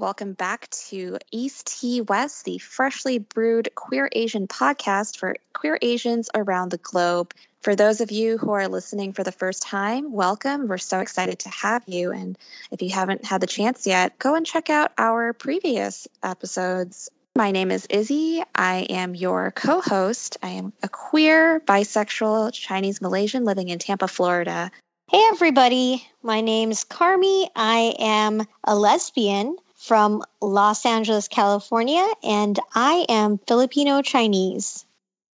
Welcome back to East Tea West, the freshly brewed Queer Asian podcast for queer Asians around the globe. For those of you who are listening for the first time, welcome. We're so excited to have you. And if you haven't had the chance yet, go and check out our previous episodes. My name is Izzy. I am your co-host. I am a queer, bisexual, Chinese Malaysian living in Tampa, Florida. Hey, everybody. My name's Carmi. I am a lesbian from Los Angeles, California, and I am Filipino Chinese.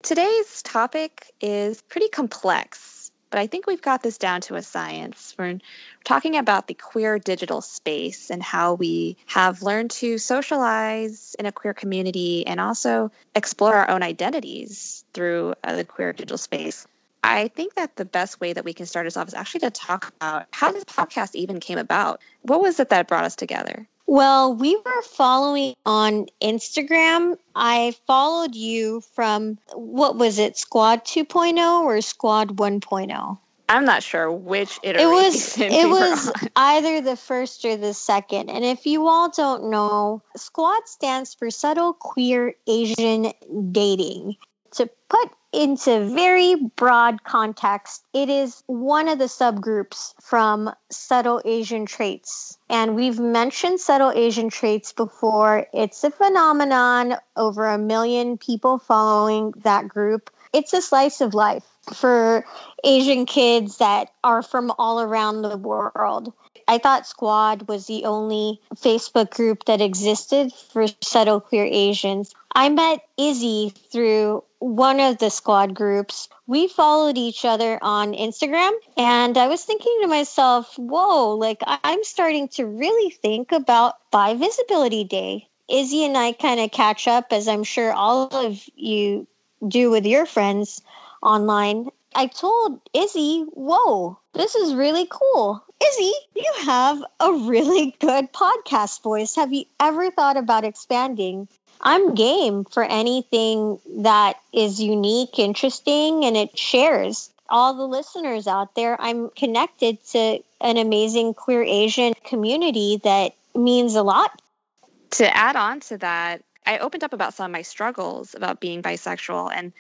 Today's topic is pretty complex, but I think we've got this down to a science. We're talking about the queer digital space and how we have learned to socialize in a queer community and also explore our own identities through the queer digital space. I think that the best way that we can start us off is actually to talk about how this podcast even came about. What was it that brought us together? Well, we were following on Instagram. I followed you from, what was it, Squad 2.0 or Squad 1.0? I'm not sure which iteration it was either the first or the second. And if you all don't know, Squad stands for Subtle Queer Asian Dating. To put into very broad context, it is one of the subgroups from Subtle Asian Traits. And we've mentioned Subtle Asian Traits before. It's a phenomenon, over 1 million people following that group. It's a slice of life for Asian kids that are from all around the world. I thought Squad was the only Facebook group that existed for Subtle Queer Asians. I met Izzy through one of the Squad groups. We followed each other on Instagram, and I was thinking to myself, whoa, like I'm starting to really think about Bi Visibility Day. Izzy and I kind of catch up, as I'm sure all of you do with your friends online. I told Izzy, whoa, this is really cool. Izzy, you have a really good podcast voice. Have you ever thought about expanding? I'm game for anything that is unique, interesting, and it shares. All the listeners out there, I'm connected to an amazing queer Asian community that means a lot. To add on to that, I opened up about some of my struggles about being bisexual, and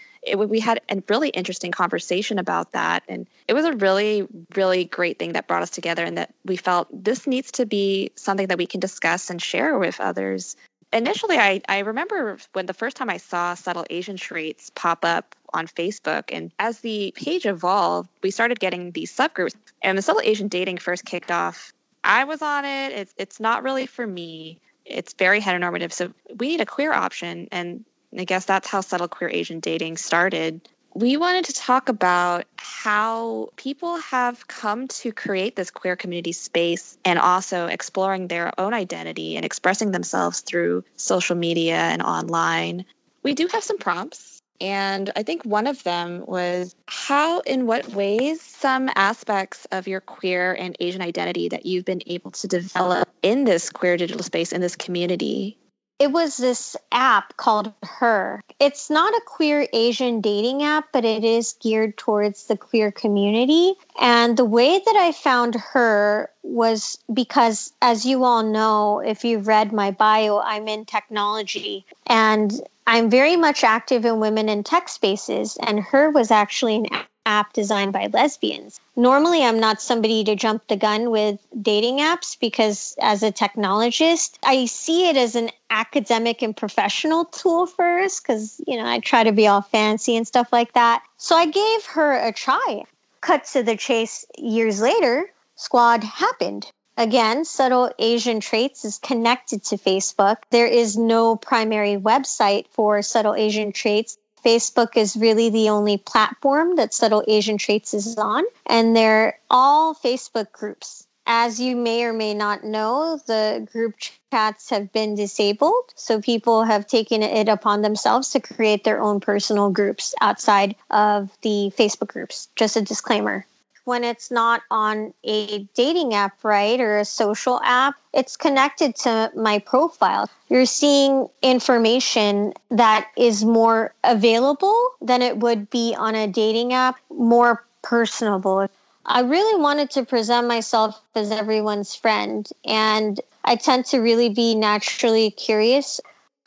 we had a really interesting conversation about that. And it was a really, really great thing that brought us together, and that we felt this needs to be something that we can discuss and share with others. Initially, I remember when the first time I saw Subtle Asian Traits pop up on Facebook, and as the page evolved, we started getting these subgroups, and the Subtle Asian Dating first kicked off. I was on it. It's not really for me. It's very heteronormative, so we need a queer option, and I guess that's how Subtle Queer Asian Dating started. We wanted to talk about how people have come to create this queer community space and also exploring their own identity and expressing themselves through social media and online. We do have some prompts, and I think one of them was how, in what ways, some aspects of your queer and Asian identity that you've been able to develop in this queer digital space, in this community. It was this app called Her. It's not a queer Asian dating app, but it is geared towards the queer community. And the way that I found Her was because, as you all know, if you've read my bio, I'm in technology. And I'm very much active in women in tech spaces. And Her was actually an app designed by lesbians. Normally, I'm not somebody to jump the gun with dating apps because, as a technologist, I see it as an academic and professional tool first because, you know, I try to be all fancy and stuff like that. So I gave Her a try. Cut to the chase, years later, Squad happened. Again, Subtle Asian Traits is connected to Facebook. There is no primary website for Subtle Asian Traits. Facebook is really the only platform that Subtle Asian Traits is on, and they're all Facebook groups. As you may or may not know, the group chats have been disabled, so people have taken it upon themselves to create their own personal groups outside of the Facebook groups. Just a disclaimer. When it's not on a dating app, right, or a social app, it's connected to my profile. You're seeing information that is more available than it would be on a dating app, more personable. I really wanted to present myself as everyone's friend, and I tend to really be naturally curious.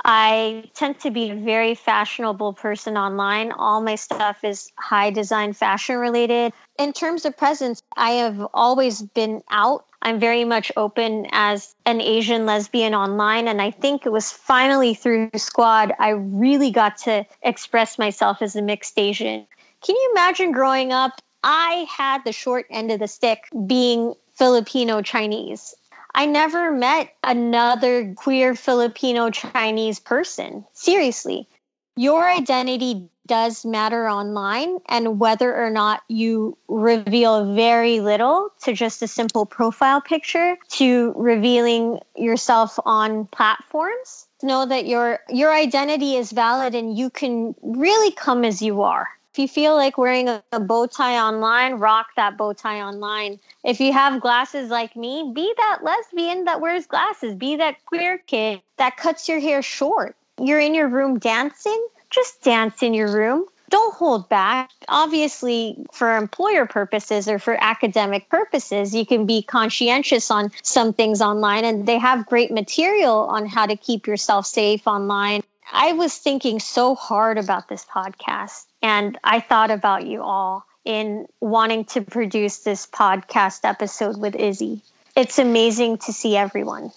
I tend to be a very fashionable person online. All my stuff is high design fashion related. In terms of presence, I have always been out. I'm very much open as an Asian lesbian online. And I think it was finally through Squad, I really got to express myself as a mixed Asian. Can you imagine growing up? I had the short end of the stick being Filipino Chinese. I never met another queer Filipino Chinese person. Seriously, your identity does matter online, and whether or not you reveal very little to just a simple profile picture to revealing yourself on platforms, know that your identity is valid and you can really come as you are. If you feel like wearing a bow tie online, rock that bow tie online. If you have glasses like me, be that lesbian that wears glasses. Be that queer kid that cuts your hair short. You're in your room dancing, just dance in your room. Don't hold back. Obviously, for employer purposes or for academic purposes, you can be conscientious on some things online, and they have great material on how to keep yourself safe online. I was thinking so hard about this podcast, and I thought about you all in wanting to produce this podcast episode with Izzy. It's amazing to see everyone.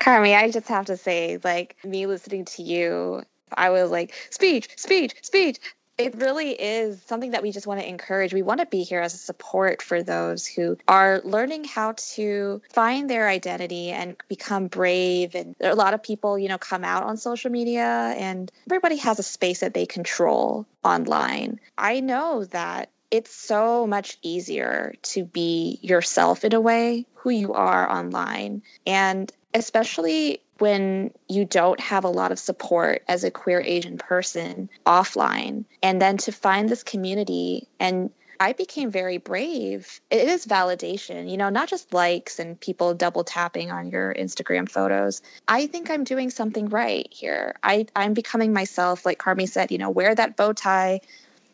Carmi, I just have to say, me listening to you, I was like, speech, speech, speech. It really is something that we just want to encourage. We want to be here as a support for those who are learning how to find their identity and become brave. And there are a lot of people, come out on social media, and everybody has a space that they control online. I know that it's so much easier to be yourself in a way, who you are online. And especially when you don't have a lot of support as a queer Asian person offline, and then to find this community. And I became very brave. It is validation, not just likes and people double tapping on your Instagram photos. I think I'm doing something right here. I'm becoming myself, like Carmi said, wear that bow tie.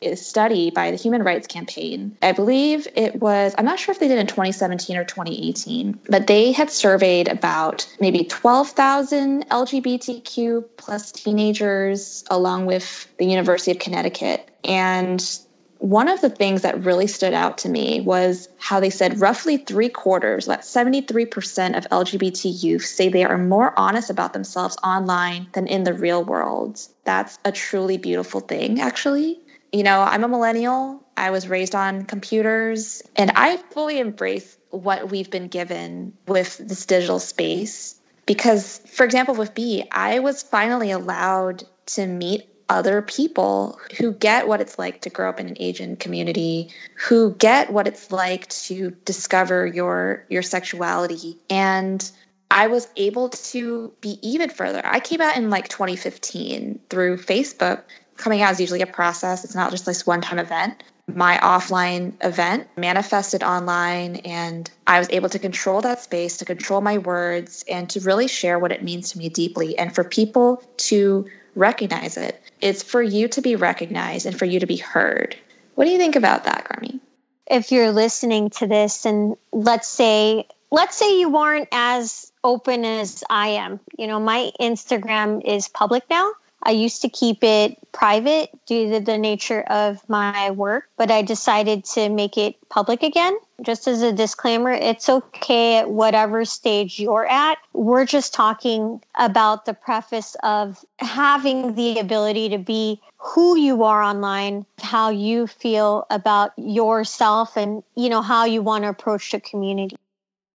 A study by the Human Rights Campaign. I believe it was, I'm not sure if they did in 2017 or 2018, but they had surveyed about maybe 12,000 LGBTQ plus teenagers along with the University of Connecticut. And one of the things that really stood out to me was how they said roughly 3/4, about 73% of LGBT youth say they are more honest about themselves online than in the real world. That's a truly beautiful thing, actually. I'm a millennial. I was raised on computers, and I fully embrace what we've been given with this digital space. Because, for example, with me, I was finally allowed to meet other people who get what it's like to grow up in an Asian community, who get what it's like to discover your sexuality. And I was able to be even further. I came out in 2015 through Facebook. Coming out is usually a process. It's not just this one-time event. My offline event manifested online, and I was able to control that space, to control my words, and to really share what it means to me deeply, and for people to recognize it. It's for you to be recognized and for you to be heard. What do you think about that, Carmi? If you're listening to this, and let's say you aren't as open as I am. My Instagram is public now. I used to keep it private due to the nature of my work, but I decided to make it public again. Just as a disclaimer, it's okay at whatever stage you're at. We're just talking about the preface of having the ability to be who you are online, how you feel about yourself, and how you want to approach the community.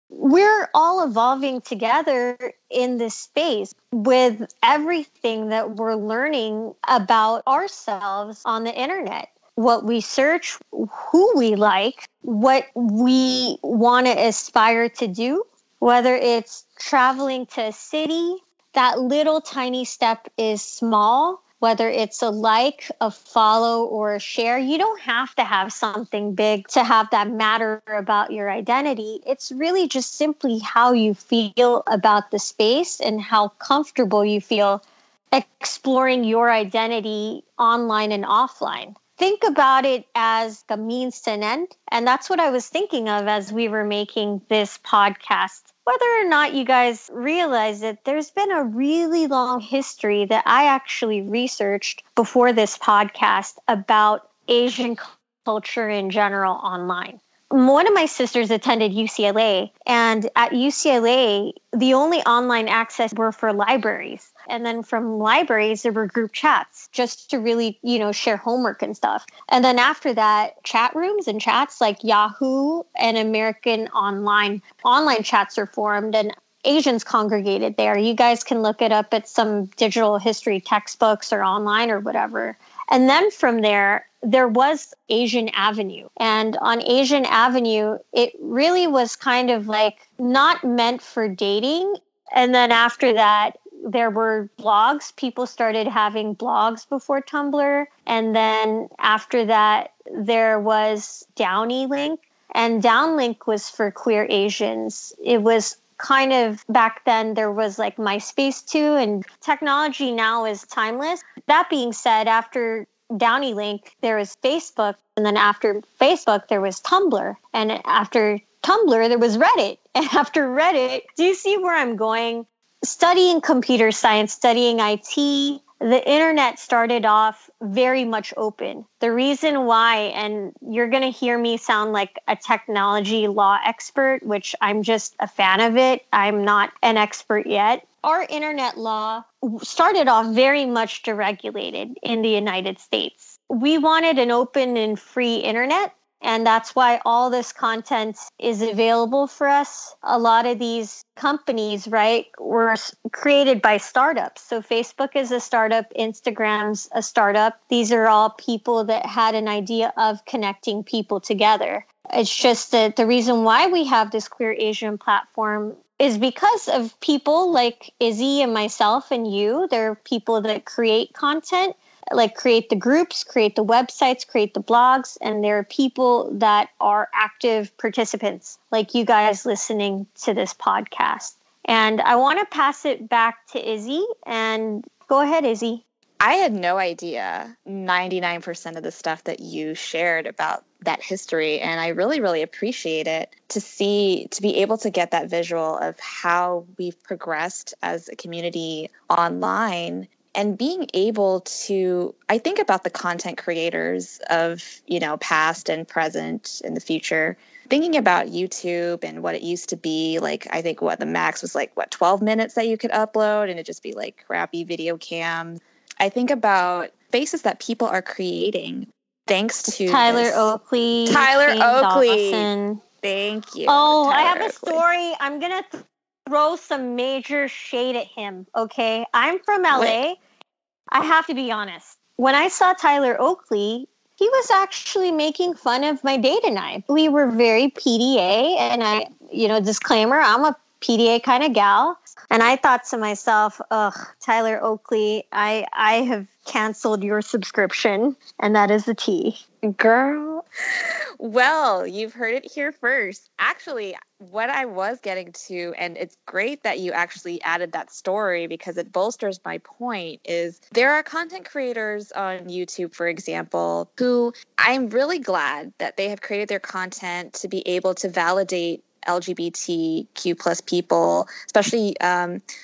We're all evolving together in this space with everything that we're learning about ourselves on the internet. What we search, who we like, what we want to aspire to do, whether it's traveling to a city, that little tiny step is small. Whether it's a like, a follow, or a share, you don't have to have something big to have that matter about your identity. It's really just simply how you feel about the space and how comfortable you feel exploring your identity online and offline. Think about it as a means to an end. And that's what I was thinking of as we were making this podcast. whether or not you guys realize it, there's been a really long history that I actually researched before this podcast about Asian culture in general online. One of my sisters attended UCLA, and at UCLA, the only online access were for libraries. And then from libraries, there were group chats just to really, share homework and stuff. And then after that, chat rooms and chats like Yahoo and American online chats are formed and Asians congregated there. You guys can look it up at some digital history textbooks or online or whatever. And then from there was Asian Avenue. And on Asian Avenue, it really was kind of like not meant for dating. And then after that, there were blogs. People started having blogs before Tumblr. And then after that, there was Downlink. And Downlink was for queer Asians. It was kind of back then there was like MySpace too. And technology now is timeless. That being said, after Downlink, there was Facebook. And then after Facebook, there was Tumblr. And after Tumblr, there was Reddit. And after Reddit, do you see where I'm going? Studying computer science, studying IT, the internet started off very much open. The reason why, and you're going to hear me sound like a technology law expert, which I'm just a fan of it. I'm not an expert yet. Our internet law started off very much deregulated in the United States. We wanted an open and free internet. And that's why all this content is available for us. A lot of these companies, right, were created by startups. So Facebook is a startup. Instagram's a startup. These are all people that had an idea of connecting people together. It's just that the reason why we have this Queer Asian platform is because of people like Izzy and myself and you. They're people that create content. Like create the groups, create the websites, create the blogs, and there are people that are active participants, like you guys listening to this podcast. And I want to pass it back to Izzy, and go ahead, Izzy. I had no idea 99% of the stuff that you shared about that history, and I really, really appreciate it to be able to get that visual of how we've progressed as a community online. And being able to, I think about the content creators of, past and present and the future, thinking about YouTube and what it used to be, like, I think what the max was like, 12 minutes that you could upload, and it'd just be like crappy video cams. I think about spaces that people are creating thanks to Tyler Oakley. Dawson. Thank you. Oh, Tyler I have Oakley. A story. I'm going to throw some major shade at him, okay? I'm from LA. Wait. I have to be honest. When I saw Tyler Oakley, he was actually making fun of my date and I. We were very PDA, and I, disclaimer, I'm a PDA kind of gal. And I thought to myself, ugh, Tyler Oakley, I have canceled your subscription. And that is the tea. Girl. Well, you've heard it here first. Actually, what I was getting to, and it's great that you actually added that story because it bolsters my point, is there are content creators on YouTube, for example, who I'm really glad that they have created their content to be able to validate LGBTQ plus people, especially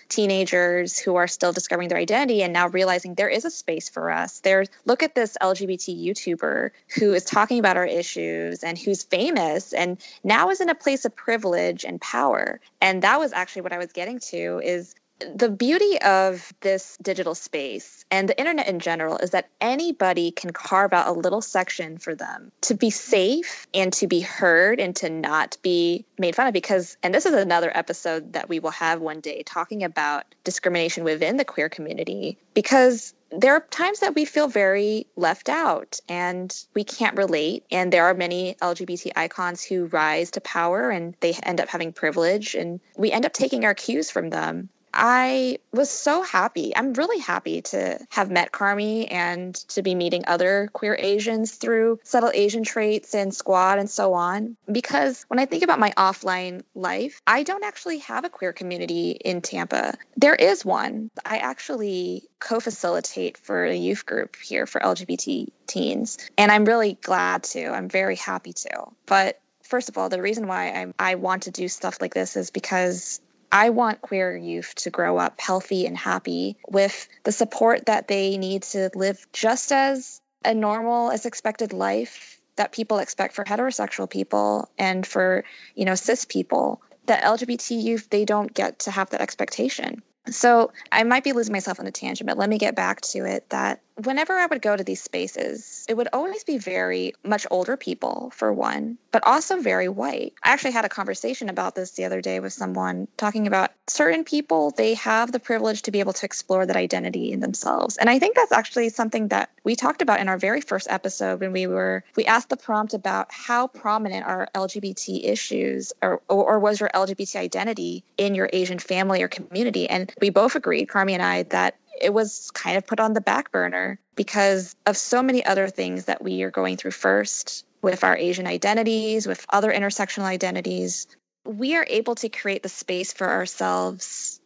teenagers who are still discovering their identity and now realizing there is a space for us. Look at this LGBT YouTuber who is talking about our issues and who's famous and now is in a place of privilege and power. And that was actually what I was getting to is the beauty of this digital space and the internet in general is that anybody can carve out a little section for them to be safe and to be heard and to not be made fun of because, and this is another episode that we will have one day talking about discrimination within the queer community because there are times that we feel very left out and we can't relate. And there are many LGBT icons who rise to power and they end up having privilege and we end up taking our cues from them. I was so happy. I'm really happy to have met Carmi and to be meeting other queer Asians through Subtle Asian Traits and Squad and so on. Because when I think about my offline life, I don't actually have a queer community in Tampa. There is one. I actually co-facilitate for a youth group here for LGBT teens. And I'm really glad to. I'm very happy to. But First of all, the reason why I want to do stuff like this is because I want queer youth to grow up healthy and happy with the support that they need to live just as a normal, as expected life that people expect for heterosexual people and for, you know, cis people. The LGBT youth, they don't get to have that expectation. So I might be losing myself on a tangent, but let me get back to it, that whenever I would go to these spaces, it would always be very much older people, for one, but also very white. I actually had a conversation about this the other day with someone talking about certain people, they have the privilege to be able to explore that identity in themselves. And I think that's actually something that we talked about in our very first episode when we asked the prompt about how prominent are LGBT issues or was your LGBT identity in your Asian family or community? And we both agreed, Carmi and I, that it was kind of put on the back burner because of so many other things that we are going through first with our Asian identities, with other intersectional identities. We are able to create the space for ourselves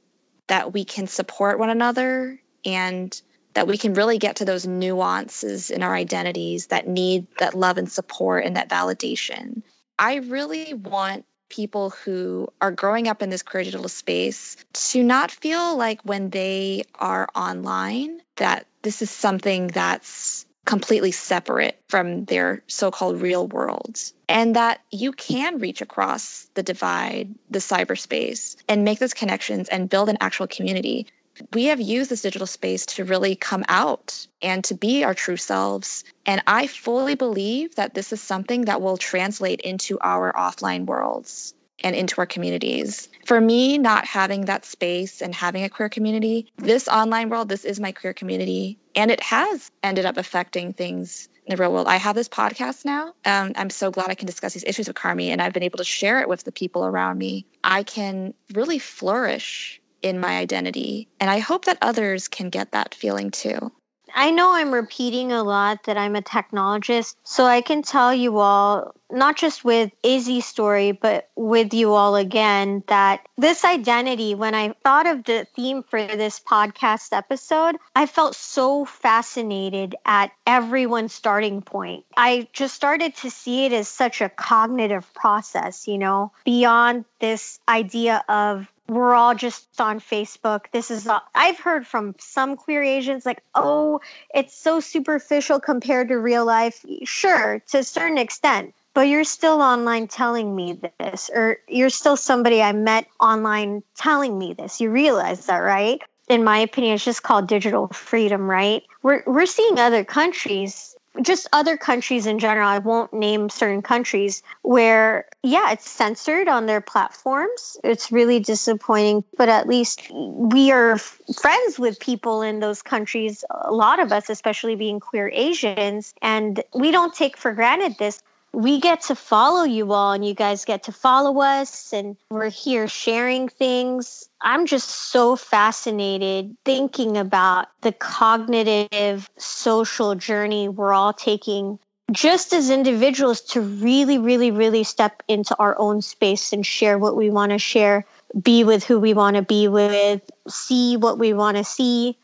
that we can support one another and that we can really get to those nuances in our identities that need that love and support and that validation. I really want people who are growing up in this queer digital space to not feel like when they are online that this is something that's completely separate from their so-called real world, and that you can reach across the divide, the cyberspace, and make those connections and build an actual community. We have used this digital space to really come out and to be our true selves. And I fully believe that this is something that will translate into our offline worlds and into our communities. For me, not having that space and having a queer community, this online world, this is my queer community. And it has ended up affecting things in the real world. I have this podcast now. I'm so glad I can discuss these issues with Carmi, and I've been able to share it with the people around me. I can really flourish in my identity. And I hope that others can get that feeling too. I know I'm repeating a lot that I'm a technologist, so I can tell you all, not just with Izzy's story, but with you all again, that this identity, when I thought of the theme for this podcast episode, I felt so fascinated at everyone's starting point. I just started to see it as such a cognitive process, you know, beyond this idea of we're all just on Facebook. This is all, I've heard from some queer Asians like, oh, it's so superficial compared to real life. Sure, to a certain extent, but you're still online telling me this, or you're still somebody I met online telling me this. You realize that, right? In my opinion, it's just called digital freedom, right? We're seeing other countries, just other countries in general, I won't name certain countries, where, yeah, it's censored on their platforms. It's really disappointing, but at least we are friends with people in those countries, a lot of us, especially being queer Asians, and we don't take for granted this. We get to follow you all, and you guys get to follow us, and we're here sharing things. I'm just so fascinated thinking about the cognitive social journey we're all taking just as individuals to really, really, really step into our own space and share what we want to share, be with who we want to be with, see what we want to see.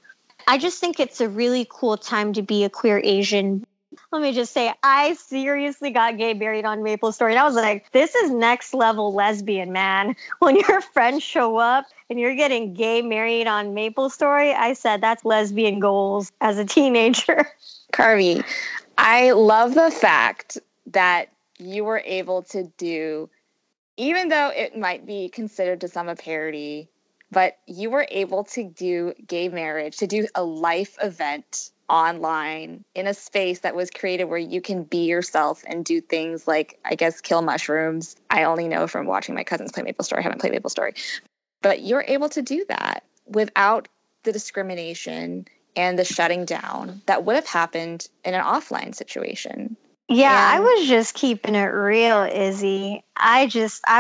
I just think it's a really cool time to be a queer Asian. Let me just say, I seriously got gay married on MapleStory. And I was like, this is next level lesbian, man. When your friends show up and you're getting gay married on MapleStory, I said, that's lesbian goals as a teenager. Carmi, I love the fact that you were able to do, even though it might be considered to some a parody, but you were able to do gay marriage, to do a life event online in a space that was created where you can be yourself and do things like, I guess, kill mushrooms. I only know from watching my cousins play MapleStory. I haven't played MapleStory. But you're able to do that without the discrimination and the shutting down that would have happened in an offline situation. Yeah, I was just keeping it real, Izzy. I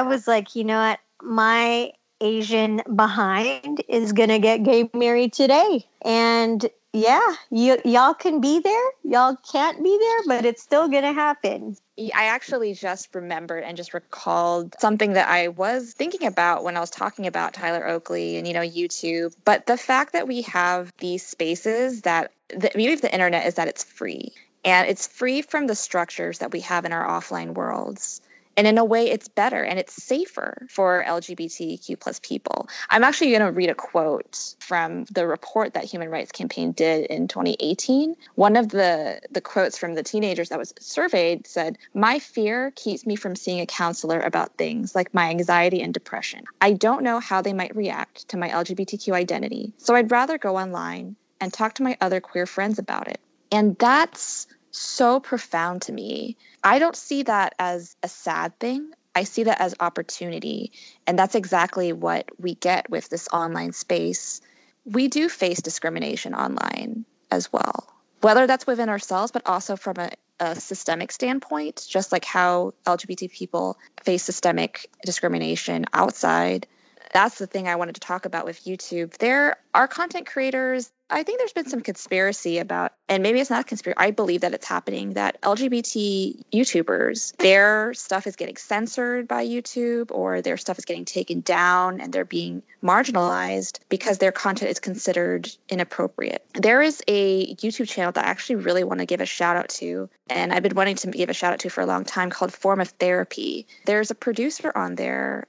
was like, you know what? My Asian behind is going to get gay married today. And yeah, y'all can be there. Y'all can't be there, but it's still going to happen. I actually just remembered and just recalled something that I was thinking about when I was talking about Tyler Oakley and, you know, YouTube. But the fact that we have these spaces, that the beauty of the internet is that it's free. And it's free from the structures that we have in our offline worlds. And in a way, it's better and it's safer for LGBTQ plus people. I'm actually going to read a quote from the report that Human Rights Campaign did in 2018. One of the quotes from the teenagers that was surveyed said, "My fear keeps me from seeing a counselor about things like my anxiety and depression. I don't know how they might react to my LGBTQ identity, so I'd rather go online and talk to my other queer friends about it." And that's so profound to me. I don't see that as a sad thing. I see that as opportunity. And that's exactly what we get with this online space. We do face discrimination online as well, whether that's within ourselves, but also from a systemic standpoint, just like how LGBT people face systemic discrimination outside. That's the thing I wanted to talk about with YouTube. There are content creators. I think there's been some conspiracy about, and maybe it's not conspiracy. I believe that it's happening, that LGBT YouTubers, their stuff is getting censored by YouTube, or their stuff is getting taken down and they're being marginalized because their content is considered inappropriate. There is a YouTube channel that I actually really want to give a shout out to, and I've been wanting to give a shout out to for a long time, called Form of Therapy. There's a producer on there.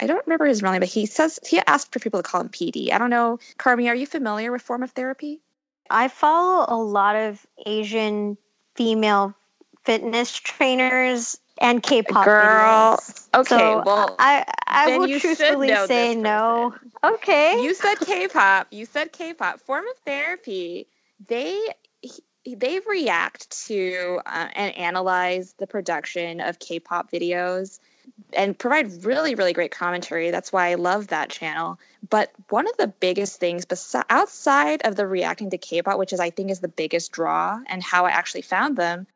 I don't remember his real name, but he says he asked for people to call him PD. I don't know. Carmi, are you familiar with Form of Therapy? I follow a lot of Asian female fitness trainers and K-pop girl. Fitness. Okay, so well, I will truthfully say no. Okay, you said K-pop. You said K-pop. Form of Therapy. They react to and analyze the production of K-pop videos and provide really, really great commentary. That's why I love that channel. But one of the biggest things outside of the reacting to K-pop, which is I think is the biggest draw and how I actually found them,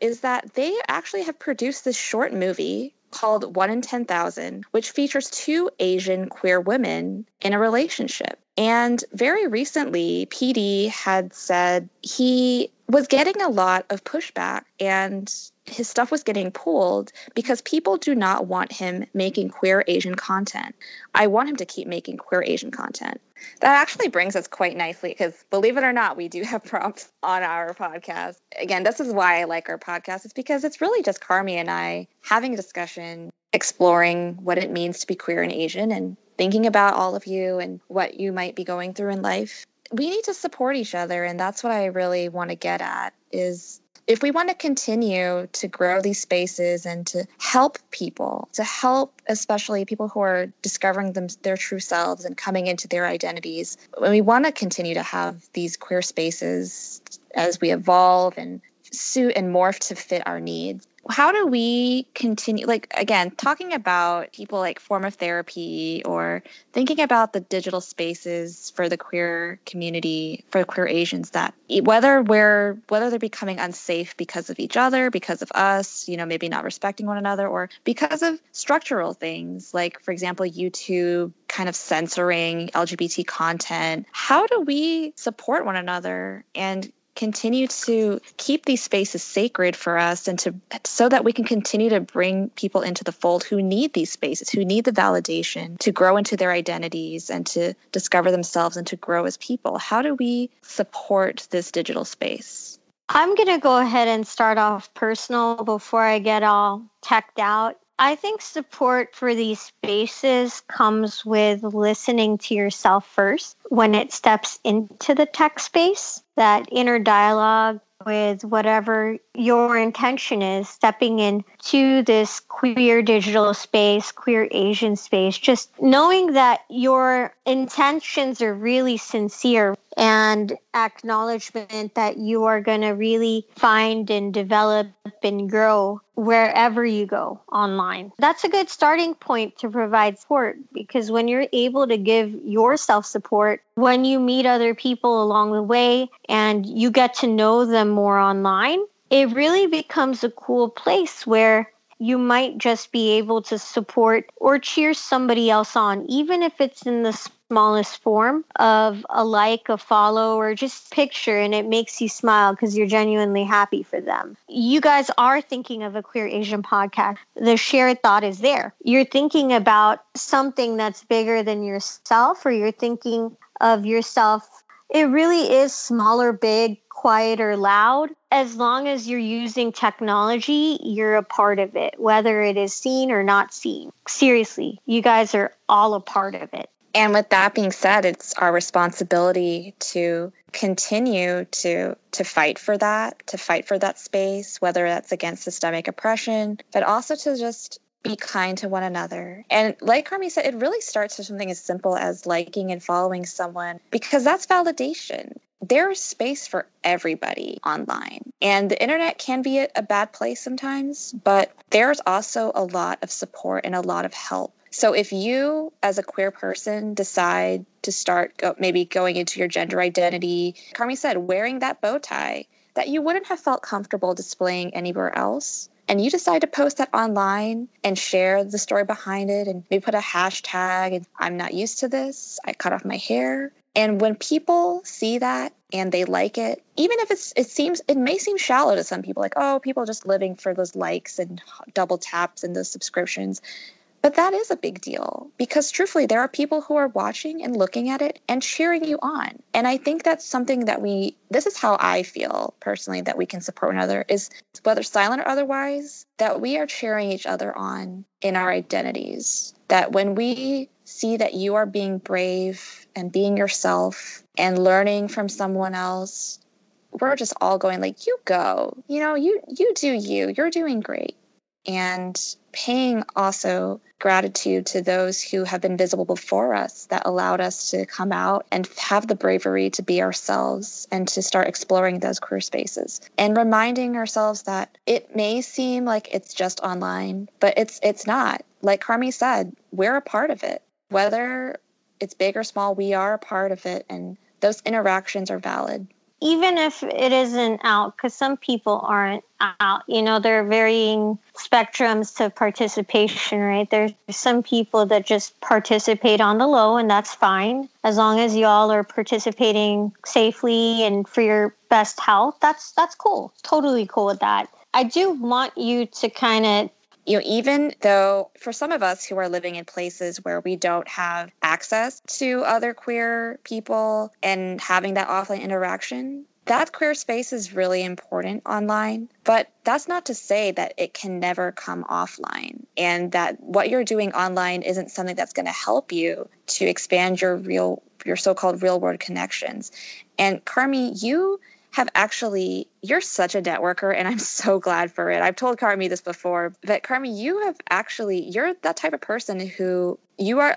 is that they actually have produced this short movie called 1 in 10,000, which features 2 Asian queer women in a relationship. And very recently, PD had said he was getting a lot of pushback and his stuff was getting pulled because people do not want him making queer Asian content. I want him to keep making queer Asian content. That actually brings us quite nicely because, believe it or not, we do have prompts on our podcast. Again, this is why I like our podcast. It's because it's really just Carmi and I having a discussion, exploring what it means to be queer and Asian and thinking about all of you and what you might be going through in life. We need to support each other, and that's what I really want to get at is, if we want to continue to grow these spaces and to help people, to help especially people who are discovering their true selves and coming into their identities, when we want to continue to have these queer spaces as we evolve and suit and morph to fit our needs, how do we continue, like, again, talking about people like Form of Therapy or thinking about the digital spaces for the queer community, for queer Asians, that whether they're becoming unsafe because of each other, because of us, you know, maybe not respecting one another, or because of structural things, like, for example, YouTube kind of censoring LGBT content. How do we support one another and continue to keep these spaces sacred for us, and so that we can continue to bring people into the fold who need these spaces, who need the validation to grow into their identities and to discover themselves and to grow as people? How do we support this digital space? I'm going to go ahead and start off personal before I get all teched out. I think support for these spaces comes with listening to yourself first when it steps into the tech space. That inner dialogue with whatever your intention is, stepping into this queer digital space, queer Asian space, just knowing that your intentions are really sincere and acknowledgement that you are going to really find and develop and grow wherever you go online. That's a good starting point to provide support, because when you're able to give yourself support, when you meet other people along the way and you get to know them more online, it really becomes a cool place where you might just be able to support or cheer somebody else on, even if it's in the smallest form of a like, a follow, or just picture, and it makes you smile because you're genuinely happy for them. You guys are thinking of a queer Asian podcast. The shared thought is there. You're thinking about something that's bigger than yourself, or you're thinking of yourself. It really is small or big, quiet or loud. as long as you're using technology, you're a part of it, whether it is seen or not seen. Seriously, you guys are all a part of it. And with that being said, it's our responsibility to continue to fight for that, space, whether that's against systemic oppression, but also to just be kind to one another. And like Carmi said, it really starts with something as simple as liking and following someone, because that's validation. There is space for everybody online. And the internet can be a bad place sometimes, but there's also a lot of support and a lot of help. So if you, as a queer person, decide to start maybe going into your gender identity, Carmi said, wearing that bow tie that you wouldn't have felt comfortable displaying anywhere else, and you decide to post that online and share the story behind it and maybe put a hashtag, and I'm not used to this, I cut off my hair. And when people see that and they like it, even if it may seem shallow to some people, like, oh, people just living for those likes and double taps and those subscriptions. But that is a big deal because truthfully, there are people who are watching and looking at it and cheering you on. And I think that's something that this is how I feel personally that we can support one another is whether silent or otherwise, that we are cheering each other on in our identities, that when we see that you are being brave and being yourself and learning from someone else, we're just all going like, you go, you know, you do you, you're doing great. And paying also gratitude to those who have been visible before us that allowed us to come out and have the bravery to be ourselves and to start exploring those queer spaces. And reminding ourselves that it may seem like it's just online, but it's not. Like Carmi said, we're a part of it. Whether it's big or small, we are a part of it. And those interactions are valid. Even if it isn't out, because some people aren't out, you know, there are varying spectrums to participation, right? There's some people that just participate on the low, and that's fine. As long as y'all are participating safely and for your best health, that's cool. Totally cool with that. I do want you to kind of, you know, even though for some of us who are living in places where we don't have access to other queer people and having that offline interaction, that queer space is really important online. But that's not to say that it can never come offline and that what you're doing online isn't something that's going to help you to expand your so-called real world connections. And Carmi, you're such a networker, and I'm so glad for it. I've told Carmi this before, but Carmi, you're that type of person who you're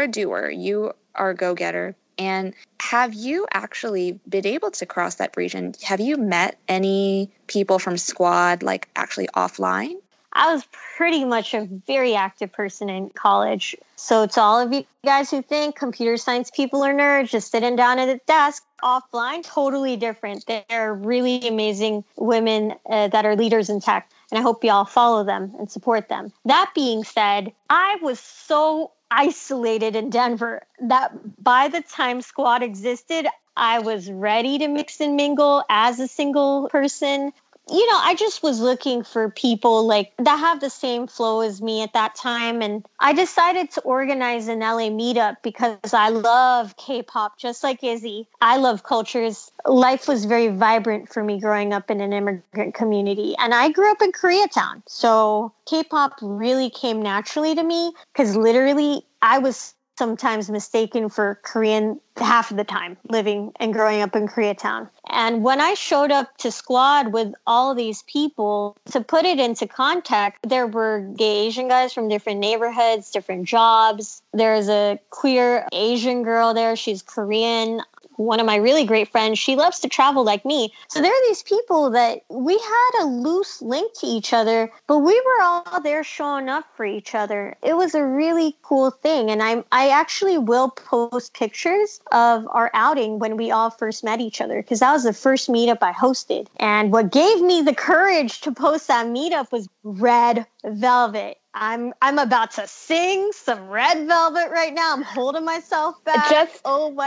a doer, you are a go-getter. And have you actually been able to cross that region? Have you met any people from Squad, like actually offline? I was pretty much a very active person in college. So to all of you guys who think computer science people are nerds, just sitting down at a desk offline, totally different. There are really amazing women that are leaders in tech, and I hope you all follow them and support them. That being said, I was so isolated in Denver that by the time Squad existed, I was ready to mix and mingle as a single person. You know, I just was looking for people like that have the same flow as me at that time. And I decided to organize an LA meetup because I love K-pop, just like Izzy. I love cultures. Life was very vibrant for me growing up in an immigrant community. And I grew up in Koreatown. So K-pop really came naturally to me because literally I was sometimes mistaken for Korean half of the time living and growing up in Koreatown. And when I showed up to Squad with all these people, to put it into context, there were gay Asian guys from different neighborhoods, different jobs. There's a queer Asian girl there. She's Korean. One of my really great friends, she loves to travel like me. So there are these people that we had a loose link to each other, but we were all there showing up for each other. It was a really cool thing. And I actually will post pictures of our outing when we all first met each other, because that was the first meetup I hosted. And what gave me the courage to post that meetup was Red Velvet. I'm about to sing some Red Velvet right now. I'm holding myself back.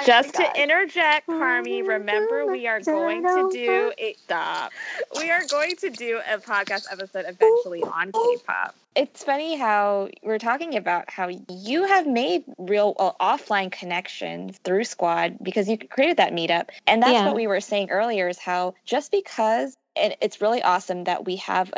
Just to interject, Carmi, remember we are going to do a podcast episode eventually on K-pop. It's funny how we're talking about how you have made real offline connections through Squad because you created that meetup. And that's what we were saying earlier is how just because And it's really awesome that we have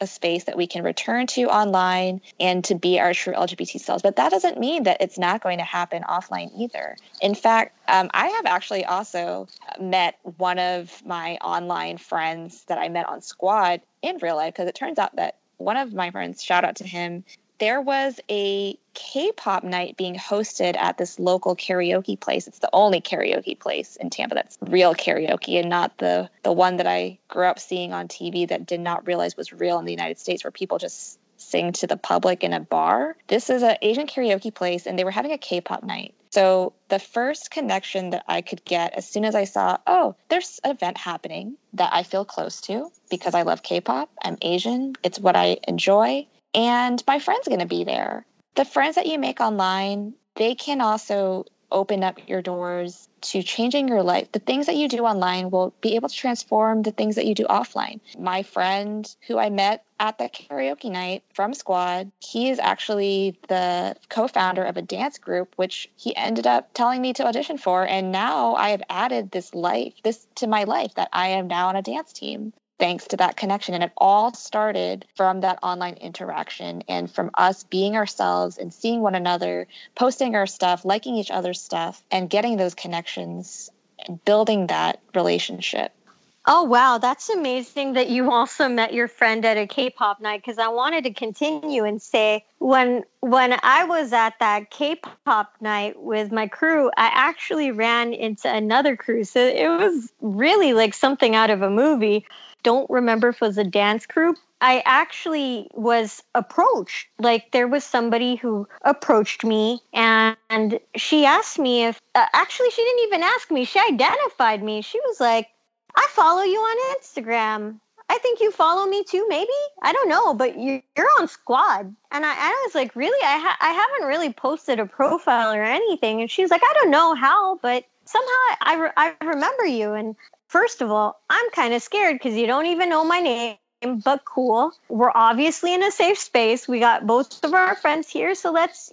a space that we can return to online and to be our true LGBT selves. But that doesn't mean that it's not going to happen offline either. In fact, I have actually also met one of my online friends that I met on Squad in real life, because it turns out that one of my friends, shout out to him, there was a K-pop night being hosted at this local karaoke place. It's the only karaoke place in Tampa that's real karaoke, and not the one that I grew up seeing on TV that did not realize was real in the United States, where people just sing to the public in a bar. This is an Asian karaoke place, and they were having a K-pop night. So the first connection that I could get as soon as I saw, oh, there's an event happening that I feel close to because I love K-pop, I'm Asian, it's what I enjoy, and my friend's going to be there. The friends that you make online, they can also open up your doors to changing your life. The things that you do online will be able to transform the things that you do offline. My friend who I met at the karaoke night from Squad, he is actually the co-founder of a dance group, which he ended up telling me to audition for. And now I have added this to my life, that I am now on a dance team, thanks to that connection. And it all started from that online interaction and from us being ourselves and seeing one another, posting our stuff, liking each other's stuff, and getting those connections and building that relationship. Oh, wow. That's amazing that you also met your friend at a K-pop night, because I wanted to continue and say when I was at that K-pop night with my crew, I actually ran into another crew. So it was really like something out of a movie. Don't remember if it was a dance group. I actually was approached. Like, there was somebody who approached me, and she asked me if... actually, she didn't even ask me. She identified me. She was like, I follow you on Instagram. I think you follow me too, maybe? I don't know, but you're on Squad. And I was like, really? I haven't really posted a profile or anything. And she was like, I don't know how, but somehow I remember you. And first of all, I'm kind of scared because you don't even know my name, but cool. We're obviously in a safe space. We got both of our friends here, so let's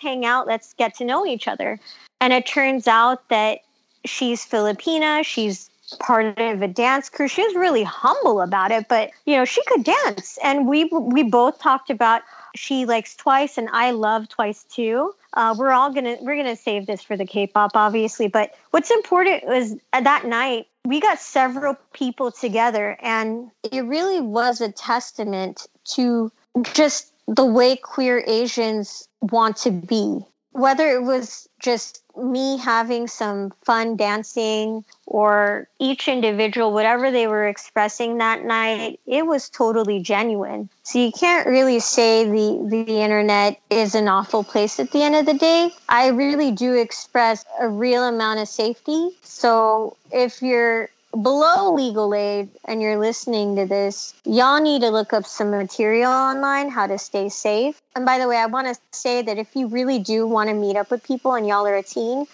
hang out. Let's get to know each other. And it turns out that she's Filipina. She's part of a dance crew. She was really humble about it, but, she could dance. And we both talked about she likes Twice and I love Twice too. We're gonna save this for the K-pop, obviously. But what's important was that night, we got several people together, and it really was a testament to just the way queer Asians want to be. Whether it was just me having some fun dancing or each individual, whatever they were expressing that night, it was totally genuine. So you can't really say the internet is an awful place at the end of the day. I really do express a real amount of safety. So if you're below legal aid and you're listening to this, y'all need to look up some material online, how to stay safe. And by the way, I want to say that if you really do want to meet up with people and y'all are a teen,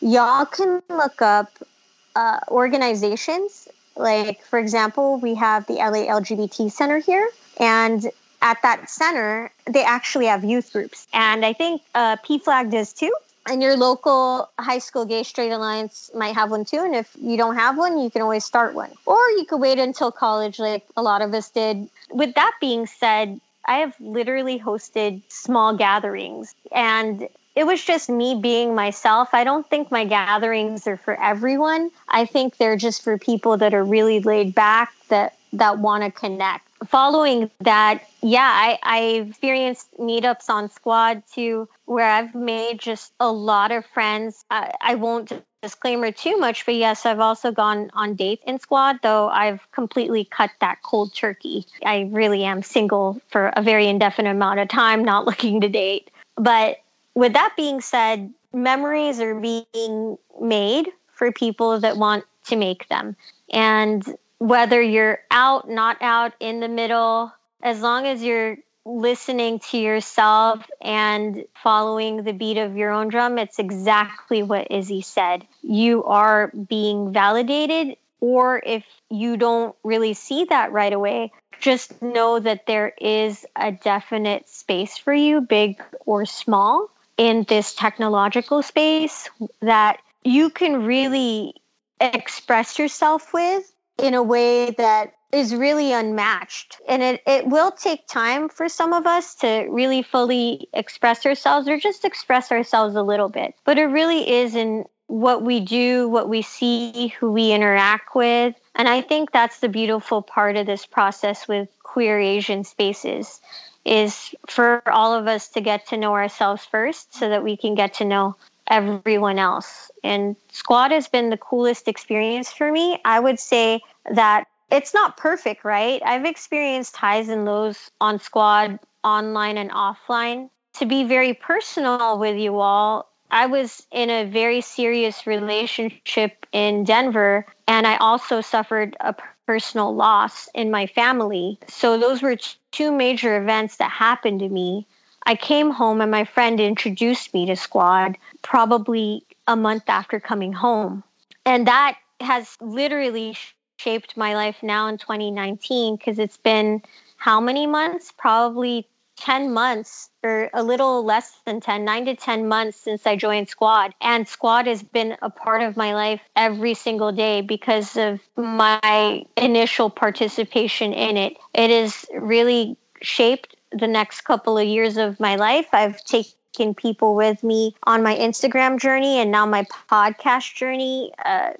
y'all can look up organizations. Like, for example, we have the LA LGBT Center here, and at that center, they actually have youth groups. And I think PFLAG does too. And your local high school gay straight alliance might have one too. And if you don't have one, you can always start one. Or you could wait until college like a lot of us did. With that being said, I have literally hosted small gatherings. And it was just me being myself. I don't think my gatherings are for everyone. I think they're just for people that are really laid back, that want to connect. Following that, I experienced meetups on Squad too, where I've made just a lot of friends. I won't disclaimer too much, but yes, I've also gone on dates in Squad, though I've completely cut that cold turkey. I really am single for a very indefinite amount of time, not looking to date. But with that being said, memories are being made for people that want to make them. And whether you're out, not out, in the middle, as long as you're listening to yourself and following the beat of your own drum, it's exactly what Izzy said. You are being validated, or if you don't really see that right away, just know that there is a definite space for you, big or small, in this technological space that you can really express yourself with in a way that is really unmatched. And it will take time for some of us to really fully express ourselves or just express ourselves a little bit. But it really is in what we do, what we see, who we interact with. And I think that's the beautiful part of this process with queer Asian spaces, is for all of us to get to know ourselves first so that we can get to know everyone else. And Squad has been the coolest experience for me. I would say that it's not perfect, right? I've experienced highs and lows on Squad, online and offline. To be very personal with you all, I was in a very serious relationship in Denver, and I also suffered a personal loss in my family. So those were two major events that happened to me. I came home and my friend introduced me to Squad probably a month after coming home. And that has literally shaped my life now in 2019, because it's been how many months? Probably 10 months or a little less than 9 to 10 months since I joined Squad. And Squad has been a part of my life every single day because of my initial participation in it. It has really shaped the next couple of years of my life. I've taken people with me on my Instagram journey and now my podcast journey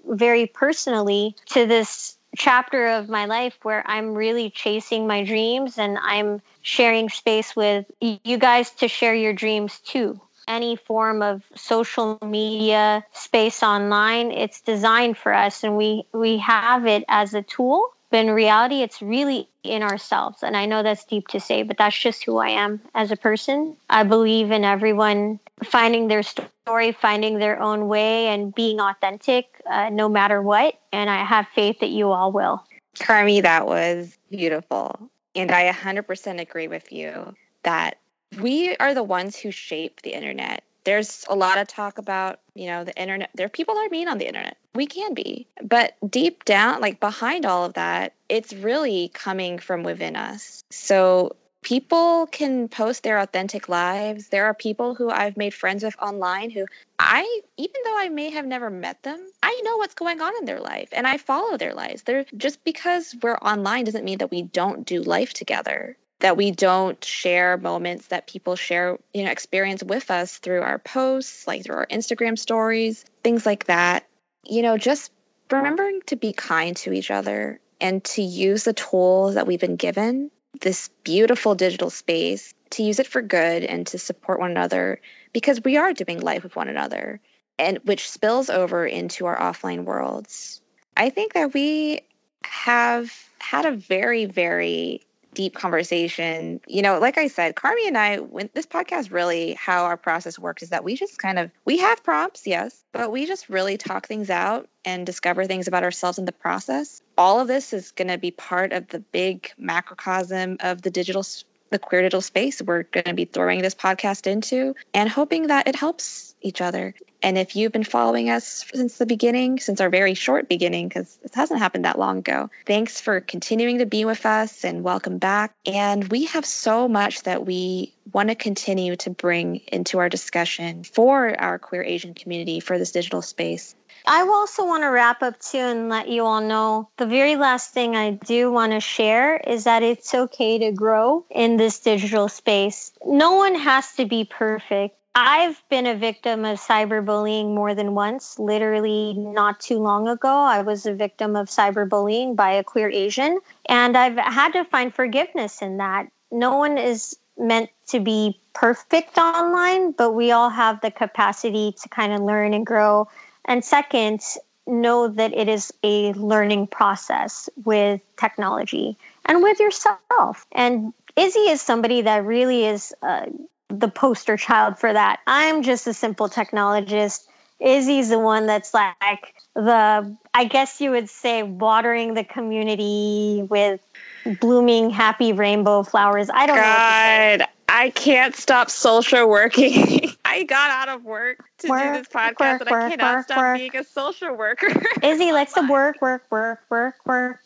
very personally to this chapter of my life where I'm really chasing my dreams, and I'm sharing space with you guys to share your dreams too. Any form of social media space online, it's designed for us, and we have it as a tool. But in reality, it's really in ourselves. And I know that's deep to say, but that's just who I am as a person. I believe in everyone finding their story, finding their own way, and being authentic no matter what. And I have faith that you all will. Carmi, that was beautiful. And I 100% agree with you that we are the ones who shape the internet. There's a lot of talk about, the internet. There are people that are mean on the internet. We can be. But deep down, behind all of that, it's really coming from within us. So people can post their authentic lives. There are people who I've made friends with online who even though I may have never met them, I know what's going on in their life and I follow their lives. Just because we're online doesn't mean that we don't do life together, that we don't share moments that people share, experience with us through our posts, through our Instagram stories, things like that. Just remembering to be kind to each other and to use the tools that we've been given, this beautiful digital space, to use it for good and to support one another, because we are doing life with one another, and which spills over into our offline worlds. I think that we have had a very, very deep conversation. Like I said, Carmi and I, when this podcast, really how our process works is that we just we have prompts, yes, but we just really talk things out and discover things about ourselves in the process. All of this is going to be part of the big macrocosm of the queer digital space we're going to be throwing this podcast into, and hoping that it helps each other. And if you've been following us since the beginning, since our very short beginning, because it hasn't happened that long ago, thanks for continuing to be with us and welcome back. And we have so much that we want to continue to bring into our discussion for our queer Asian community, for this digital space. I also want to wrap up too and let you all know the very last thing I do want to share is that it's okay to grow in this digital space. No one has to be perfect. I've been a victim of cyberbullying more than once. Literally not too long ago, I was a victim of cyberbullying by a queer Asian, and I've had to find forgiveness in that. No one is meant to be perfect online, but we all have the capacity to kind of learn and grow. And second, know that it is a learning process with technology and with yourself. And Izzy is somebody that really is the poster child for that. I'm just a simple technologist. Izzy's the one that's I guess you would say, watering the community with blooming, happy rainbow flowers. I don't know. God, I can't stop social working. I got out of work to do this podcast, and I cannot stop being a social worker. Izzy likes to work. Yeah.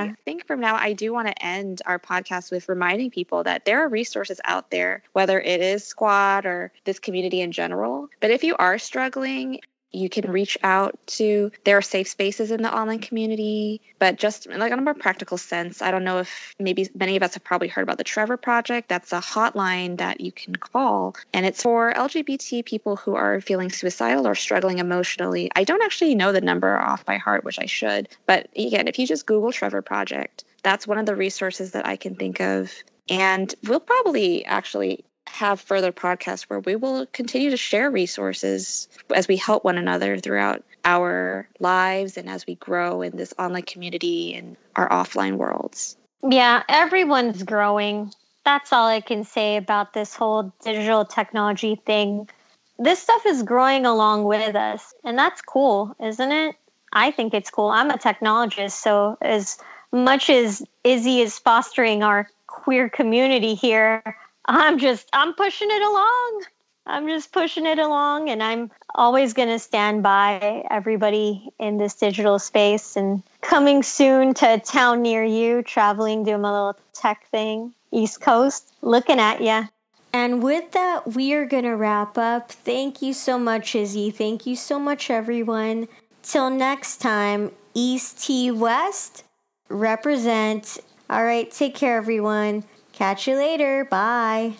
I think from now, I do want to end our podcast with reminding people that there are resources out there, whether it is Squad or this community in general. But if you are struggling, You can reach out to, there are safe spaces in the online community, but just like on a more practical sense, I don't know if maybe many of us have probably heard about the Trevor Project. That's a hotline that you can call, and it's for LGBT people who are feeling suicidal or struggling emotionally. I don't actually know the number off by heart, which I should, but again, if you just Google Trevor Project, that's one of the resources that I can think of. And we'll probably actually have further podcasts where we will continue to share resources as we help one another throughout our lives and as we grow in this online community and our offline worlds. Yeah, everyone's growing. That's all I can say about this whole digital technology thing. This stuff is growing along with us, and that's cool, isn't it? I think it's cool. I'm a technologist, so as much as Izzy is fostering our queer community here, I'm pushing it along. I'm just pushing it along, and I'm always going to stand by everybody in this digital space, and coming soon to a town near you, traveling, doing my little tech thing, East Coast, looking at ya. And with that, we are going to wrap up. Thank you so much, Izzy. Thank you so much, everyone. Till next time, East Tea West, represent. All right, take care, everyone. Catch you later. Bye.